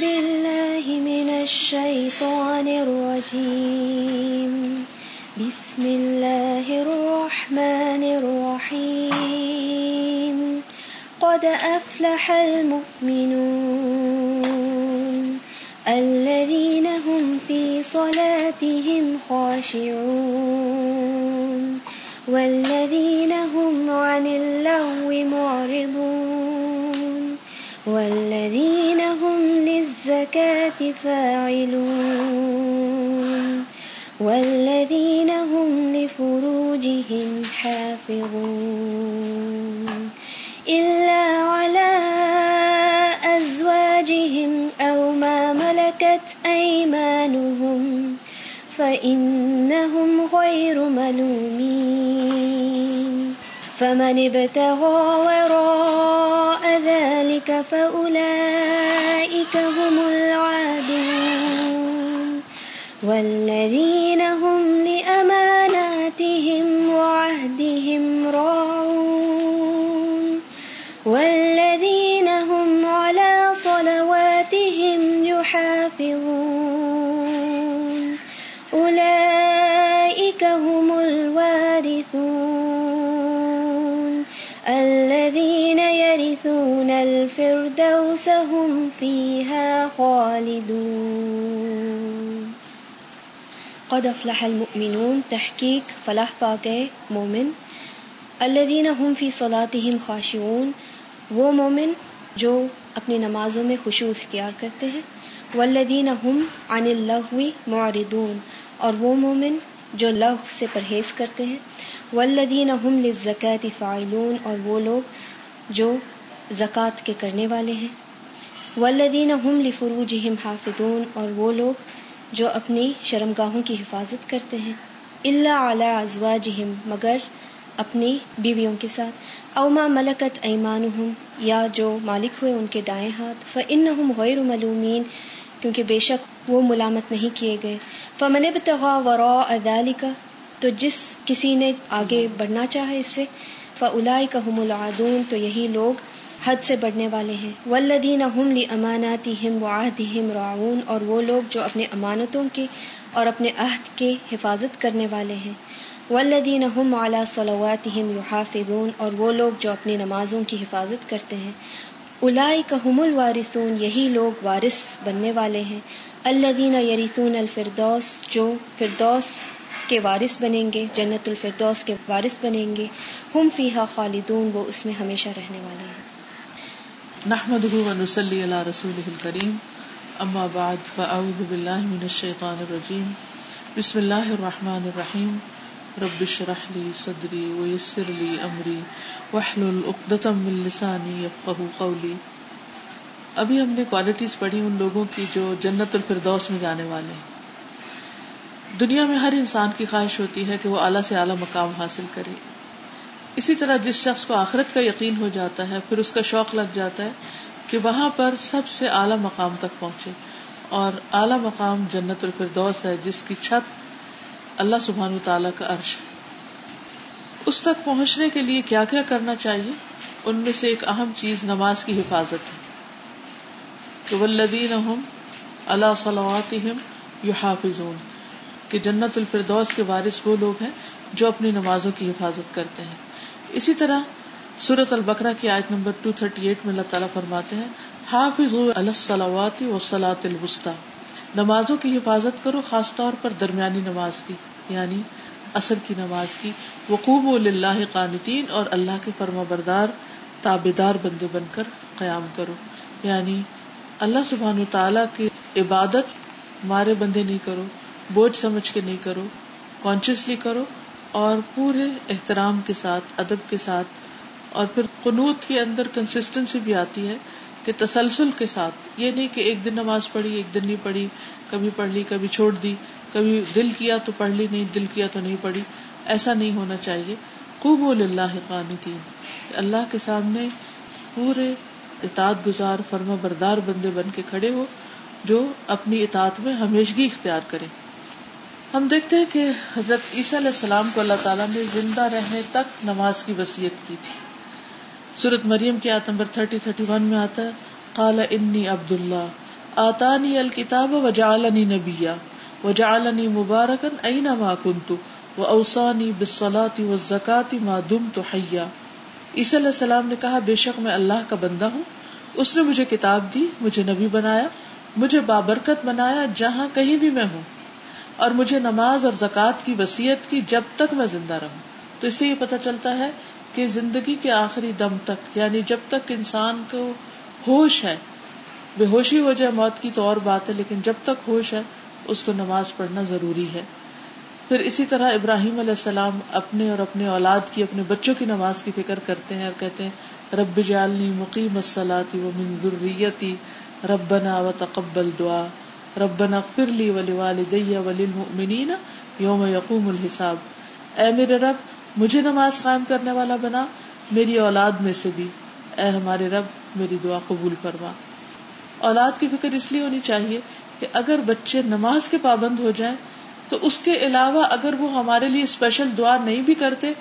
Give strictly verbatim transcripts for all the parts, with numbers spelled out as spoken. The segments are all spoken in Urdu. بالله من الشيطان الرجيم بسم الله الرحمن الرحيم قد أفلح المؤمنون الذين هم في صلاتهم خاشعون والذين هم عن اللغو معرضون والذين هم للزكاة فاعلون والذين هم لفروجهم حافظون إلا على أزواجهم أو ما ملكت أيمانهم فإنهم غير ملومين فمن ابتغى وراء ذلك فأولئك هم العادون والذين هم لأماناتهم وعهدهم راعون والذين هم على صلواتهم يحافظون أولئك هم الوارثون الذين يرثون الفردوس هم فيها خالدون. قد افلح المؤمنون، تحقیق فلاح پا گئے مومن. الذین هم فی صلاتهم خاشعون، وہ مومن جو اپنی نمازوں میں خشوع اختیار کرتے ہیں. والذین هم عن اللغو معرضون، اور وہ مومن جو لغو سے پرہیز کرتے ہیں. والذین هم للزکاۃ فاعلون، اور وہ لوگ جو زکوٰۃ کے کرنے والے ہیں. والذین هم لفروجهم حافظون، اور وہ لوگ جو اپنی شرمگاہوں کی حفاظت کرتے ہیں. الا علی ازواجہم، مگر اپنی بیویوں کے ساتھ. او ما ملکت ایمانہم، یا جو مالک ہوئے ان کے دائیں ہاتھ. فانہم غیر ملومین، کیونکہ بے شک وہ ملامت نہیں کیے گئے. فمن ابتغى وراء ذلك، تو جس کسی نے آگے بڑھنا چاہے اس سے، فاولئک هم العادون، تو یہی لوگ حد سے بڑھنے والے ہیں. والذین هم لأماناتهم وعهدهم راعون، اور وہ لوگ جو اپنے امانتوں کے اور اپنے عہد کے حفاظت کرنے والے ہیں. والذین هم علی صلواتهم یحافظون، اور وہ لوگ جو اپنی نمازوں کی حفاظت کرتے ہیں. اولئک هم الوارثون، یہی لوگ وارث بننے والے ہیں. الذین یرثون الفردوس، جو فردوس کے وارث بنیں گے، جنت الفردوس کے وارث بنیں گے. ہم فیہا خالدون، وہ اس میں ہمیشہ رہنے والے ہیں. نحمده ونصلي على رسوله الكريم. اما بعد، فاعوذ بالله من الشيطان الرجيم. بسم الله الرحمن الرحيم. رب اشرح لي صدري ويسر لي امري واحلل عقدة من لساني يفقهوا قولي. ابھی ہم نے کوالٹیز پڑھی ان لوگوں کی جو جنت الفردوس میں جانے والے ہیں. دنیا میں ہر انسان کی خواہش ہوتی ہے کہ وہ اعلیٰ سے اعلیٰ مقام حاصل کرے. اسی طرح جس شخص کو آخرت کا یقین ہو جاتا ہے، پھر اس کا شوق لگ جاتا ہے کہ وہاں پر سب سے اعلیٰ مقام تک پہنچے. اور اعلیٰ مقام جنت الفردوس ہے، جس کی چھت اللہ سبحانہ وتعالیٰ کا عرش ہے. اس تک پہنچنے کے لیے کیا کیا کرنا چاہیے، ان میں سے ایک اہم چیز نماز کی حفاظت ہے کہ والذین هم علی صلواتهم یحافظون، کہ جنت الفردوس کے وارث وہ لوگ ہیں جو اپنی نمازوں کی حفاظت کرتے ہیں. اسی طرح سورۃ البقرہ کی آیت نمبر دو سو اڑتالیس میں اللہ تعالیٰ فرماتے ہیں حافظوا علی الصلاوات والصلاۃ الوسطی، نمازوں کی حفاظت کرو، خاص طور پر درمیانی نماز کی، یعنی عصر کی نماز کی. وقوموا للہ قانتین، اور اللہ کے فرمانبردار تابعدار بندے بن کر قیام کرو. یعنی اللہ سبحانہ وتعالیٰ کی عبادت مارے بندے نہیں کرو، بوجھ سمجھ کے نہیں کرو، کانشیسلی کرو اور پورے احترام کے ساتھ، ادب کے ساتھ. اور پھر قنوت کے اندر کنسسٹنسی بھی آتی ہے کہ تسلسل کے ساتھ، یہ نہیں کہ ایک دن نماز پڑھی ایک دن نہیں پڑھی، کبھی پڑھ لی کبھی چھوڑ دی، کبھی دل کیا تو پڑھ لی نہیں دل کیا تو نہیں پڑھی. ایسا نہیں ہونا چاہیے. قوموا للہ قانتین، اللہ کے سامنے پورے اطاعت گزار فرما بردار بندے بن کے کھڑے ہو جو اپنی اطاعت میں ہمیشگی اختیار کریں. ہم دیکھتے ہیں کہ حضرت عیسیٰ علیہ السلام کو اللہ تعالیٰ نے زندہ رہنے تک نماز کی وصیت کی تھی. سورۃ مریم کی آیت نمبر تیس اکتیس میں آتا ہے قال انی عبد اللہ، آتانی الکتاب وجعلنی نبیا وجعلنی مبارکا اینما کنت واوصانی بالصلاۃ والزکاۃ ما دمت حیا. عیسیٰ علیہ السلام نے کہا بے شک میں اللہ کا بندہ ہوں، اس نے مجھے کتاب دی، مجھے نبی بنایا، مجھے بابرکت بنایا جہاں کہیں بھی میں ہوں، اور مجھے نماز اور زکوٰۃ کی وصیت کی جب تک میں زندہ رہوں. تو اس سے یہ پتہ چلتا ہے کہ زندگی کے آخری دم تک، یعنی جب تک انسان کو ہوش ہے، بے ہوشی ہو جائے موت کی تو اور بات ہے، لیکن جب تک ہوش ہے اس کو نماز پڑھنا ضروری ہے. پھر اسی طرح ابراہیم علیہ السلام اپنے اور اپنے اولاد کی، اپنے بچوں کی نماز کی فکر کرتے ہیں اور کہتے ہیں رب اجعلنی مقیم الصلاۃ ومن ذریتی ربنا وتقبل دعا ربنا اغفر لی ولوالدی وللمؤمنین یوم یقوم الحساب. اے میرے رب مجھے نماز قائم کرنے والا بنا، میری اولاد میں سے بھی، اے ہمارے رب میری دعا قبول فرما. اولاد کی فکر اس لیے ہونی چاہیے کہ اگر بچے نماز کے پابند ہو جائیں تو اس کے علاوہ اگر وہ ہمارے لیے اسپیشل دعا نہیں بھی کرتے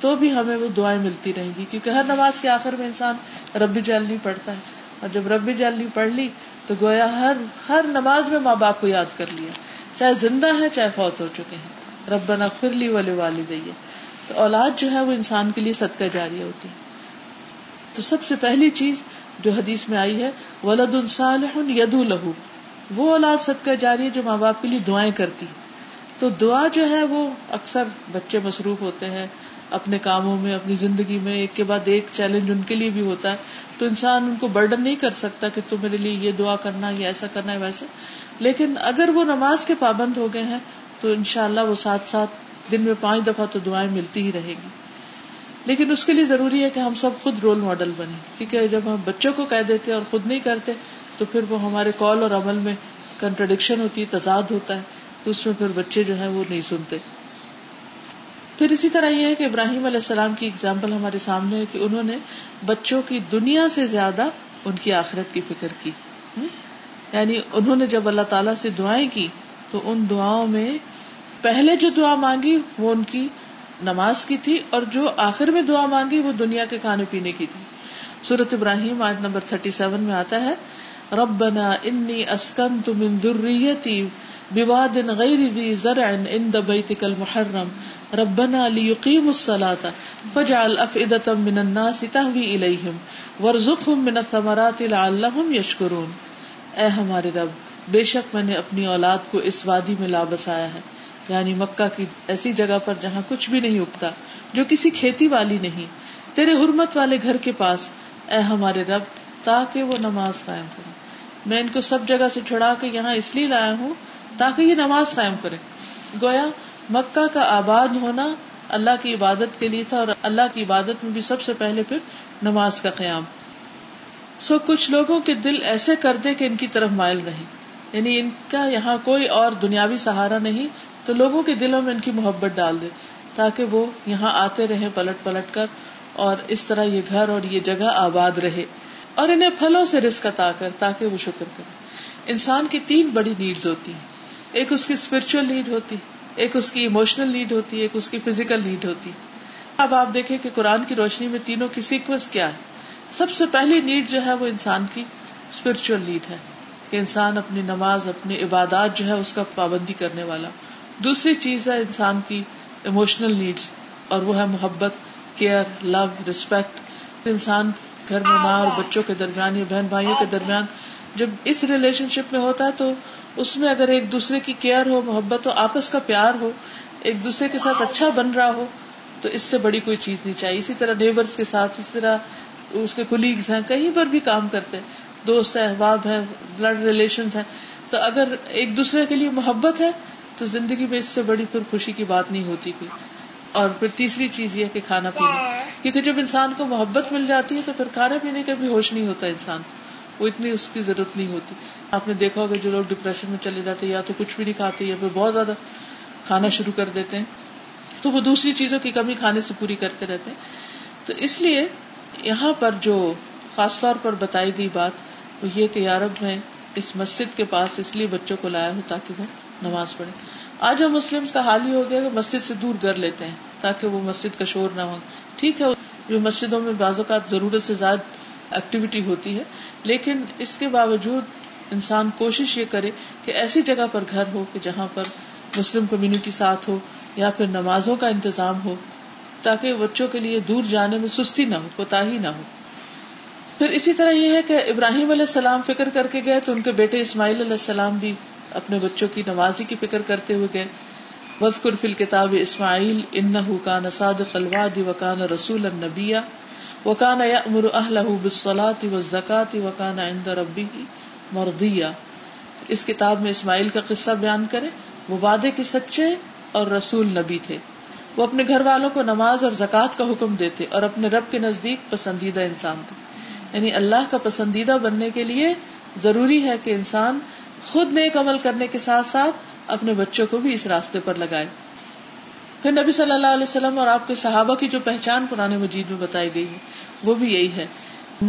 تو بھی ہمیں وہ دعائیں ملتی رہیں گی، کیونکہ ہر نماز کے آخر میں انسان رب اجعلنی پڑھتا ہے، اور جب رب اجعلنی پڑھ لی تو گویا ہر ہر نماز میں ماں باپ کو یاد کر لیا، چاہے زندہ ہیں چاہے فوت ہو چکے ہیں. ربنا اغفر لی ولوالدی. تو اولاد جو ہے وہ انسان کے لیے صدقہ جاریہ ہوتی ہے. تو سب سے پہلی چیز جو حدیث میں آئی ہے ولد صالح یدعو لہ، وہ اولاد صدقہ جاریہ جو ماں باپ کے لیے دعائیں کرتی ہے. تو دعا جو ہے وہ اکثر بچے مصروف ہوتے ہیں اپنے کاموں میں، اپنی زندگی میں، ایک کے بعد ایک چیلنج ان کے لیے بھی ہوتا ہے، تو انسان ان کو برڈن نہیں کر سکتا کہ تم میرے لیے یہ دعا کرنا، یہ ایسا کرنا ہے ویسا. لیکن اگر وہ نماز کے پابند ہو گئے ہیں تو انشاءاللہ وہ ساتھ ساتھ دن میں پانچ دفعہ تو دعائیں ملتی ہی رہے گی. لیکن اس کے لیے ضروری ہے کہ ہم سب خود رول ماڈل بنیں، کیونکہ جب ہم بچوں کو کہہ دیتے اور خود نہیں کرتے تو پھر وہ ہمارے قول اور عمل میں کنٹرڈکشن ہوتی ہے، تضاد ہوتا ہے، تو اس میں پھر بچے جو ہیں وہ نہیں سنتے. پھر اسی طرح یہ ہے کہ ابراہیم علیہ السلام کی اگزامپل ہمارے سامنے ہے کہ انہوں نے بچوں کی دنیا سے زیادہ ان کی آخرت کی فکر کی. یعنی انہوں نے جب اللہ تعالیٰ سے دعائیں کی تو ان دعاؤں میں پہلے جو دعا مانگی وہ ان کی نماز کی تھی، اور جو آخر میں دعا مانگی وہ دنیا کے کھانے پینے کی تھی. سورۃ ابراہیم آیت نمبر سینتیس میں آتا ہے ربنا انی اسکنت من ذریتی بواد غیر ذی زرع عند بیتک المحرم ربنا لیقیموا الصلاۃ فاجعل افئدۃ من الناس تہوی الیہم وارزقہم من الثمرات لعلہم یشکرون. اے ہمارے رب بے شک میں نے اپنی اولاد کو اس وادی میں لا بسایا ہے، یعنی مکہ کی ایسی جگہ پر جہاں کچھ بھی نہیں اگتا، جو کسی کھیتی والی نہیں، تیرے حرمت والے گھر کے پاس، اے ہمارے رب تاکہ وہ نماز قائم کرے. میں ان کو سب جگہ سے چھڑا کے یہاں اس لیے لایا ہوں تاکہ یہ نماز قائم کرے. گویا مکہ کا آباد ہونا اللہ کی عبادت کے لیے تھا، اور اللہ کی عبادت میں بھی سب سے پہلے پھر نماز کا قیام. سو کچھ لوگوں کے دل ایسے کر دے کہ ان کی طرف مائل رہے، یعنی ان کا یہاں کوئی اور دنیاوی سہارا نہیں، تو لوگوں کے دلوں میں ان کی محبت ڈال دے تاکہ وہ یہاں آتے رہیں پلٹ پلٹ کر، اور اس طرح یہ گھر اور یہ جگہ آباد رہے، اور انہیں پھلوں سے رزق عطا کر تاکہ وہ شکر کرے. انسان کی تین بڑی نیڈز ہوتی ہیں، ایک اس کی اسپرچل نیڈ ہوتی، ایک اس کی ایموشنل نیڈ ہوتی، ایک اس کی فزیکل نیڈ ہوتی. اب آپ دیکھیں کہ قرآن کی روشنی میں تینوں کی سیکوینس کیا ہے. سب سے پہلی نیڈ جو ہے وہ انسان کی اسپرچل نیڈ ہے، کہ انسان اپنی نماز، اپنی عبادات جو ہے اس کا پابندی کرنے والا. دوسری چیز ہے انسان کی ایموشنل نیڈز، اور وہ ہے محبت، کیئر، لو، ریسپیکٹ. انسان گھر میں ماں اور بچوں کے درمیان یا بہن بھائیوں کے درمیان جب اس ریلیشن شپ میں ہوتا ہے تو اس میں اگر ایک دوسرے کی کیئر ہو، محبت ہو، آپس کا پیار ہو، ایک دوسرے کے ساتھ اچھا بن رہا ہو، تو اس سے بڑی کوئی چیز نہیں چاہیے. اسی طرح نیبرز کے ساتھ، اسی طرح اس کے کولیگز ہیں، کہیں پر بھی کام کرتے ہیں، دوست ہیں، احباب ہیں، بلڈ ریلیشنز ہیں، تو اگر ایک دوسرے کے لیے محبت ہے تو زندگی میں اس سے بڑی پھر خوشی کی بات نہیں ہوتی کوئی. اور پھر تیسری چیز یہ کہ کھانا پینا، کیونکہ جب انسان کو محبت مل جاتی ہے تو پھر کھانا پینے کا بھی ہوش نہیں ہوتا انسان، وہ اتنی اس کی ضرورت نہیں ہوتی. آپ نے دیکھا ہوگا جو لوگ ڈپریشن میں چلے جاتے ہیں یا تو کچھ بھی نہیں کھاتے یا پھر بہت زیادہ کھانا شروع کر دیتے ہیں، تو وہ دوسری چیزوں کی کمی کھانے سے پوری کرتے رہتے ہیں. تو اس لیے یہاں پر جو خاص طور پر بتائی گئی بات وہ یہ کہ یا رب میں اس مسجد کے پاس اس لیے بچوں کو لایا ہوں تاکہ وہ نماز پڑھیں. آج ہم مسلمز کا حال ہی ہو گیا کہ مسجد سے دور کر لیتے ہیں تاکہ وہ مسجد کا شور نہ ہو. ٹھیک ہے جو مسجدوں میں بعض اوقات ضرورت سے زیادہ ایکٹیویٹی ہوتی ہے، لیکن اس کے باوجود انسان کوشش یہ کرے کہ ایسی جگہ پر گھر ہو کہ جہاں پر مسلم کمیونٹی ساتھ ہو یا پھر نمازوں کا انتظام ہو تاکہ بچوں کے لیے دور جانے میں سستی نہ ہو، کوتاہی نہ ہو. پھر اسی طرح یہ ہے کہ ابراہیم علیہ السلام فکر کر کے گئے تو ان کے بیٹے اسماعیل علیہ السلام بھی اپنے بچوں کی نمازی کی فکر کرتے ہوئے گئے. وَاذْكُرْ فِي الْكِتَابِ إِسْمَاعِيلَ إِنَّهُ كَانَ صَادِقَ الْوَعْدِ وَكَانَ رَسُولًا نَبِيًّا وَكَانَ يَأْمُرُ أَهْلَهُ بِالصَّلَاةِ وَالزَّكَاةِ وَكَانَ عِنْدَ رَبِّهِ مَرْضِيًّا. اس کتاب میں اسماعیل کا قصہ بیان کرے، وہ وعدے کے سچے اور رسول نبی تھے، وہ اپنے گھر والوں کو نماز اور زکوٰۃ کا حکم دیتے اور اپنے رب کے نزدیک پسندیدہ انسان تھے. یعنی اللہ کا پسندیدہ بننے کے لیے ضروری ہے کہ انسان خود نیک عمل کرنے کے ساتھ ساتھ اپنے بچوں کو بھی اس راستے پر لگائے. پھر نبی صلی اللہ علیہ وسلم اور آپ کے صحابہ کی جو پہچان قرآن مجید میں بتائی گئی ہے وہ بھی یہی ہے،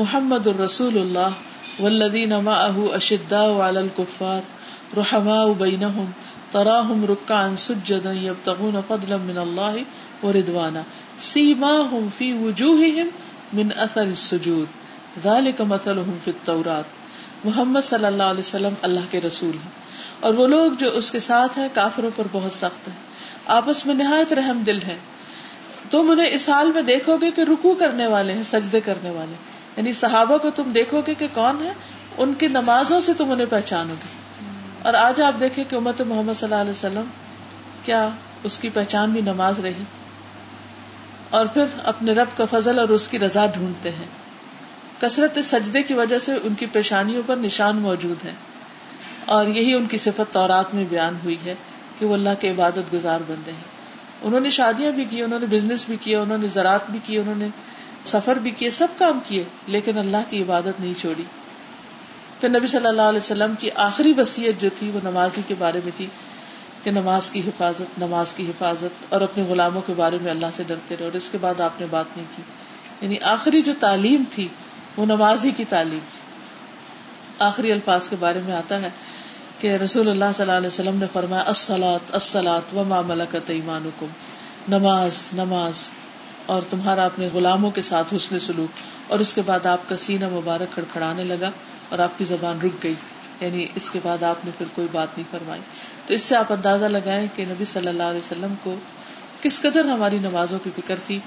محمد الرسول اللہ والذین معه اشداء علی الکفار رحماء بینہم تراہم رکعا سجدا یبتغون فضلا من اللہ ورضوانا سیماہم فی وجوہہم من اثر السجود ذالک مثلہم فی التوراۃ. محمد صلی اللہ علیہ وسلم اللہ کے رسول ہیں اور وہ لوگ جو اس کے ساتھ ہیں کافروں پر بہت سخت ہیں، آپس میں نہایت رحم دل ہیں. تم انہیں اس حال میں دیکھو گے کہ رکوع کرنے والے ہیں، سجدے کرنے والے. یعنی صحابہ کو تم دیکھو گے کہ کون ہیں، ان کی نمازوں سے تم انہیں پہچانو گے. اور آج آپ دیکھیں کہ امت محمد صلی اللہ علیہ وسلم کیا اس کی پہچان بھی نماز رہی. اور پھر اپنے رب کا فضل اور اس کی رضا ڈھونڈتے ہیں. کثرت سجدے کی وجہ سے ان کی پیشانیوں پر نشان موجود ہیں اور یہی ان کی صفت تورات میں بیان ہوئی ہے کہ وہ اللہ کے عبادت گزار بندے ہیں. انہوں نے شادیاں بھی کی، انہوں نے بزنس بھی کیا، انہوں نے زراعت بھی کی، انہوں نے سفر بھی کیے، سب کام کیے، لیکن اللہ کی عبادت نہیں چھوڑی. پھر نبی صلی اللہ علیہ وسلم کی آخری وصیت جو تھی وہ نمازی کے بارے میں تھی کہ نماز کی حفاظت، نماز کی حفاظت اور اپنے غلاموں کے بارے میں اللہ سے ڈرتے رہے. اور اس کے بعد آپ نے بات نہیں کی. یعنی آخری جو تعلیم تھی وہ نمازی کی تعلیم تھی. آخری الفاظ کے بارے میں آتا ہے کہ رسول اللہ صلی اللہ علیہ وسلم نے فرمایا الصلاۃ الصلاۃ وما ملکت ایمانکم، نماز نماز اور تمہارا اپنے غلاموں کے ساتھ حسن سلوک. اور اس کے بعد آپ کا سینہ مبارک کھڑکھڑانے لگا اور آپ کی زبان رک گئی، یعنی اس کے بعد آپ نے پھر کوئی بات نہیں فرمائی. تو اس سے آپ اندازہ لگائیں کہ نبی صلی اللہ علیہ وسلم کو کس قدر ہماری نمازوں کی فکر تھی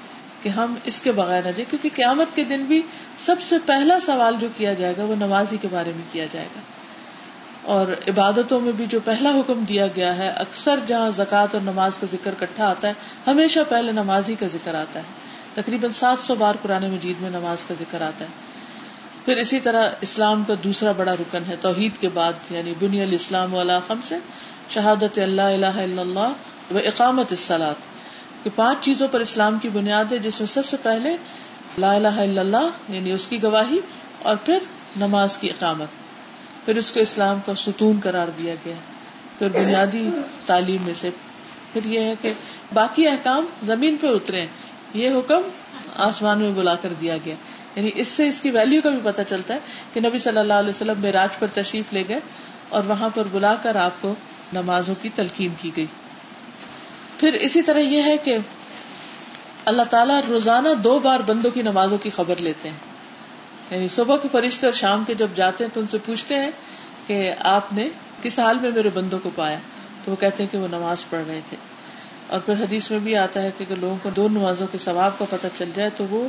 کہ ہم اس کے بغیر نہ جائیں، کیونکہ قیامت کے دن بھی سب سے پہلا سوال جو کیا جائے گا وہ نمازی کے بارے میں کیا جائے گا. اور عبادتوں میں بھی جو پہلا حکم دیا گیا ہے، اکثر جہاں زکوٰۃ اور نماز کا ذکر اکٹھا آتا ہے ہمیشہ پہلے نمازی کا ذکر آتا ہے. تقریباً سات سو بار قرآن مجید میں نماز کا ذکر آتا ہے. پھر اسی طرح اسلام کا دوسرا بڑا رکن ہے توحید کے بعد، یعنی بنی الاسلام علی خمس، شہادت اللہ الہ الا اللہ و اقامت الصلاۃ، کہ پانچ چیزوں پر اسلام کی بنیاد ہے، جس میں سب سے پہلے لا الہ الا اللہ یعنی اس کی گواہی اور پھر نماز کی اقامت. پھر اس کو اسلام کا ستون قرار دیا گیا. پھر بنیادی تعلیم میں سے پھر یہ ہے کہ باقی احکام زمین پہ اترے ہیں، یہ حکم آسمان میں بلا کر دیا گیا. یعنی اس سے اس کی ویلیو کا بھی پتہ چلتا ہے کہ نبی صلی اللہ علیہ وسلم معراج پر تشریف لے گئے اور وہاں پر بلا کر آپ کو نمازوں کی تلقین کی گئی. پھر اسی طرح یہ ہے کہ اللہ تعالیٰ روزانہ دو بار بندوں کی نمازوں کی خبر لیتے ہیں. یعنی صبح کے فرشتے اور شام کے جب جاتے ہیں تو ان سے پوچھتے ہیں کہ آپ نے کس حال میں میرے بندوں کو پایا، تو وہ کہتے ہیں کہ وہ نماز پڑھ رہے تھے. اور پھر حدیث میں بھی آتا ہے کہ اگر لوگوں کو دو نمازوں کے ثواب کا پتہ چل جائے تو وہ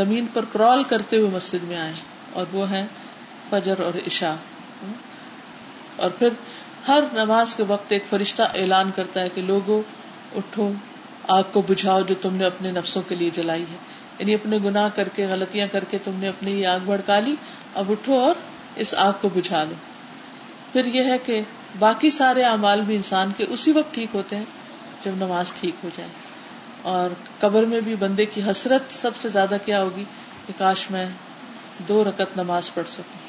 زمین پر کرال کرتے ہوئے مسجد میں آئے، اور وہ ہیں فجر اور عشاء. اور پھر ہر نماز کے وقت ایک فرشتہ اعلان کرتا ہے کہ لوگوں اٹھو، آگ کو بجھاؤ جو تم نے اپنے نفسوں کے لیے جلائی ہے. یعنی اپنے گناہ کر کے، غلطیاں کر کے تم نے اپنی یہ آگ بھڑکا لی، اب اٹھو اور اس آگ کو بجھا لو. پھر یہ ہے کہ باقی سارے اعمال بھی انسان کے اسی وقت ٹھیک ہوتے ہیں جب نماز ٹھیک ہو جائے. اور قبر میں بھی بندے کی حسرت سب سے زیادہ کیا ہوگی کہ کاش میں دو رکعت نماز پڑھ سکوں.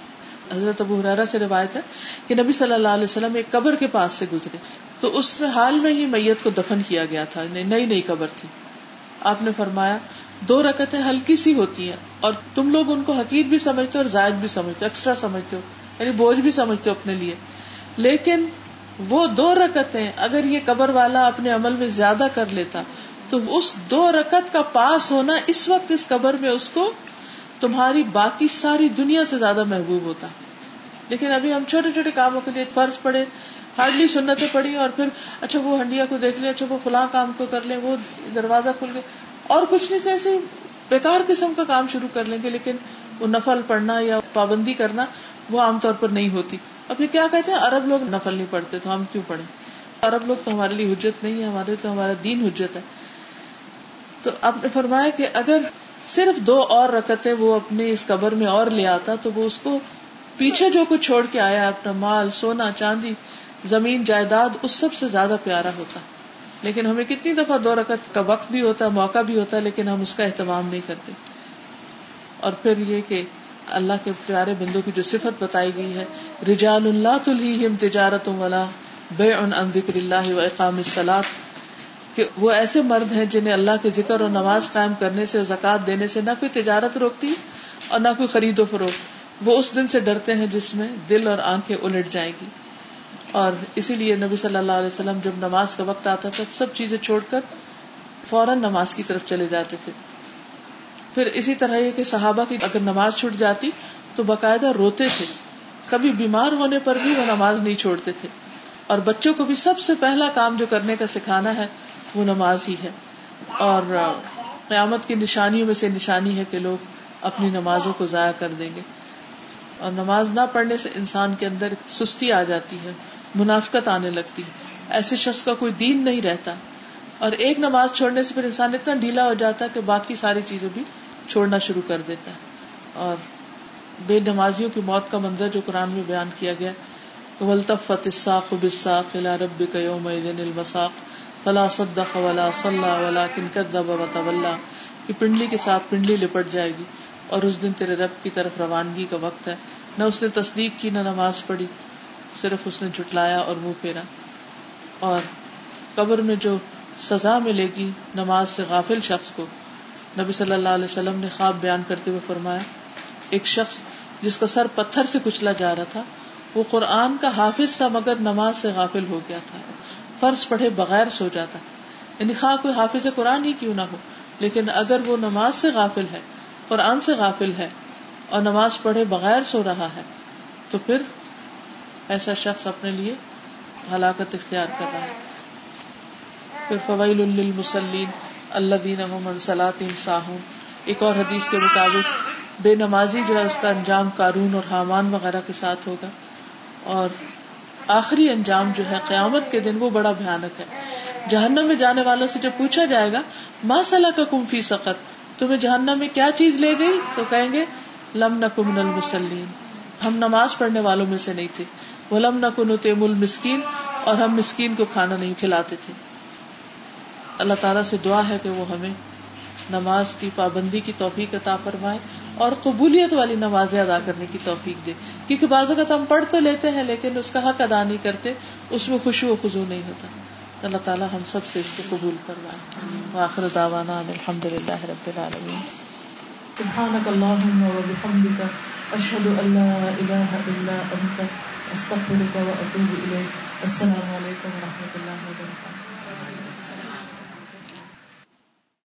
حضرت ابو ہریرہ سے روایت ہے کہ نبی صلی اللہ علیہ وسلم ایک قبر کے پاس سے گزرے تو اس میں حال میں ہی میت کو دفن کیا گیا تھا، نئی نئی قبر تھی. آپ نے فرمایا دو رکعتیں ہلکی سی ہوتی ہیں اور تم لوگ ان کو حقیر بھی سمجھتے ہو اور زائد بھی سمجھتے ہو، ایکسٹرا سمجھتے ہو، یعنی بوجھ بھی سمجھتے ہو اپنے لیے. لیکن وہ دو رکعتیں اگر یہ قبر والا اپنے عمل میں زیادہ کر لیتا تو اس دو رکعت کا پاس ہونا اس وقت اس قبر میں اس کو تمہاری باقی ساری دنیا سے زیادہ محبوب ہوتا. لیکن ابھی ہم چھوٹے چھوٹے کاموں کے لیے فرض پڑے, ہارڈلی سنتیں پڑی, اور پھر اچھا وہ ہنڈیا کو دیکھ لیں, اچھا وہ فلاں کام کو کر لیں, وہ دروازہ کھل گئے, اور کچھ نہیں تو ایسے بیکار قسم کا کام شروع کر لیں گے. لیکن وہ نفل پڑھنا یا پابندی کرنا وہ عام طور پر نہیں ہوتی. اب یہ کیا کہتے ہیں, عرب لوگ نفل نہیں پڑھتے تو ہم کیوں پڑھیں, عرب لوگ تو ہمارے لیے حجت نہیں ہے, ہمارے تو ہمارا دین حجت ہے. تو آپ نے فرمایا کہ اگر صرف دو اور رکعتیں وہ اپنے اس قبر میں اور لے آتا تو وہ اس کو پیچھے جو کچھ چھوڑ کے آیا, اپنا مال, سونا, چاندی, زمین, جائیداد, اس سب سے زیادہ پیارا ہوتا. لیکن ہمیں کتنی دفعہ دو رکعت کا وقت بھی ہوتا ہے, موقع بھی ہوتا ہے, لیکن ہم اس کا اہتمام نہیں کرتے. اور پھر یہ کہ اللہ کے پیارے بندوں کی جو صفت بتائی گئی ہے, رجال لا تلہیہم تجارۃ ولا بیع عن ذکر اللہ واقام الصلاۃ, کہ وہ ایسے مرد ہیں جنہیں اللہ کے ذکر اور نماز قائم کرنے سے اور زکوٰۃ دینے سے نہ کوئی تجارت روکتی اور نہ کوئی خرید و فروخت. وہ اس دن سے ڈرتے ہیں جس میں دل اور آنکھیں الٹ جائیں گی. اور اسی لیے نبی صلی اللہ علیہ وسلم جب نماز کا وقت آتا تھا سب چیزیں چھوڑ کر فوراً نماز کی طرف چلے جاتے تھے. پھر اسی طرح یہ کہ صحابہ کی اگر نماز چھوٹ جاتی تو باقاعدہ روتے تھے, کبھی بیمار ہونے پر بھی وہ نماز نہیں چھوڑتے تھے. اور بچوں کو بھی سب سے پہلا کام جو کرنے کا سکھانا ہے وہ نماز ہی ہے. اور قیامت کی نشانیوں میں سے نشانی ہے کہ لوگ اپنی نمازوں کو ضائع کر دیں گے. اور نماز نہ پڑھنے سے انسان کے اندر سستی آ جاتی ہے, منافقت آنے لگتی ہے, ایسے شخص کا کوئی دین نہیں رہتا. اور ایک نماز چھوڑنے سے پھر انسان اتنا ڈھیلا ہو جاتا ہے کہ باقی ساری چیزیں بھی چھوڑنا شروع کر دیتا ہے. اور بے نمازیوں کی موت کا منظر جو قرآن میں بیان کیا گیا, وَالْتَفَّتِ السَّاقُ بِالسَّاقِ إِلَىٰ رَبِّكَ يَوْمَئِذٍ الْمَسَاقُ فَلَا صَدَّقَ وَلَا صَلَّىٰ وَلَٰكِنْ كَذَّبَ وَتَوَلَّىٰ, کہ پنڈلی کے ساتھ پنڈلی لپٹ جائے گی, اور اس دن تیرے رب کی طرف روانگی کا وقت ہے. نہ اس نے تصدیق کی, نہ نماز پڑھی, صرف اس نے جھٹلایا اور منہ پھیرا. اور قبر میں جو سزا ملے گی نماز سے غافل شخص کو, نبی صلی اللہ علیہ وسلم نے خواب بیان کرتے ہوئے فرمایا, ایک شخص جس کا سر پتھر سے کچلا جا رہا تھا, وہ قرآن کا حافظ تھا مگر نماز سے غافل ہو گیا تھا, فرض پڑھے بغیر سو جاتا. یعنی خواہ کوئی حافظ قرآن ہی کیوں نہ ہو, لیکن اگر وہ نماز سے غافل ہے, قرآن سے غافل ہے, اور نماز پڑھے بغیر سو رہا ہے, تو پھر ایسا شخص اپنے لیے ہلاکت اختیار کر رہا ہے. پھر فویل للمصلین الذین هم عن صلاتهم ساہون, ایک اور حدیث کے مطابق بے نمازی جو ہے اس کا انجام قارون اور حامان وغیرہ کے ساتھ ہوگا. اور آخری انجام جو ہے قیامت کے دن وہ بڑا بھیانک ہے. جہنم میں جانے والوں سے جب پوچھا جائے گا, ما سلککم فی سقر, تمہیں جہنم میں کیا چیز لے گئی, تو کہیں گے لم نک من المصلین, ہم نماز پڑھنے والوں میں سے نہیں تھے, ولم نک نطعم المسکین, اور ہم مسکین کو کھانا نہیں کھلاتے تھے. اللہ تعالیٰ سے دعا ہے کہ وہ ہمیں نماز کی پابندی کی توفیق عطا فرمائے اور قبولیت والی نمازیں ادا کرنے کی توفیق دے, کیونکہ بعض اوقات ہم پڑھ تو لیتے ہیں لیکن اس کا حق ادا نہیں کرتے, اس میں خشوع و خضوع نہیں ہوتا. تو اللہ تعالیٰ ہم سب سے اس کو قبول فرمائے. وآخر دعوانا الحمدللہ رب العالمین. سبحانک اللہم و بحمدک اشہد ان لا الہ الا انت استغفرک و اتوب الیک. السلام علیکم و رحمۃ اللہ وبرکاتہ.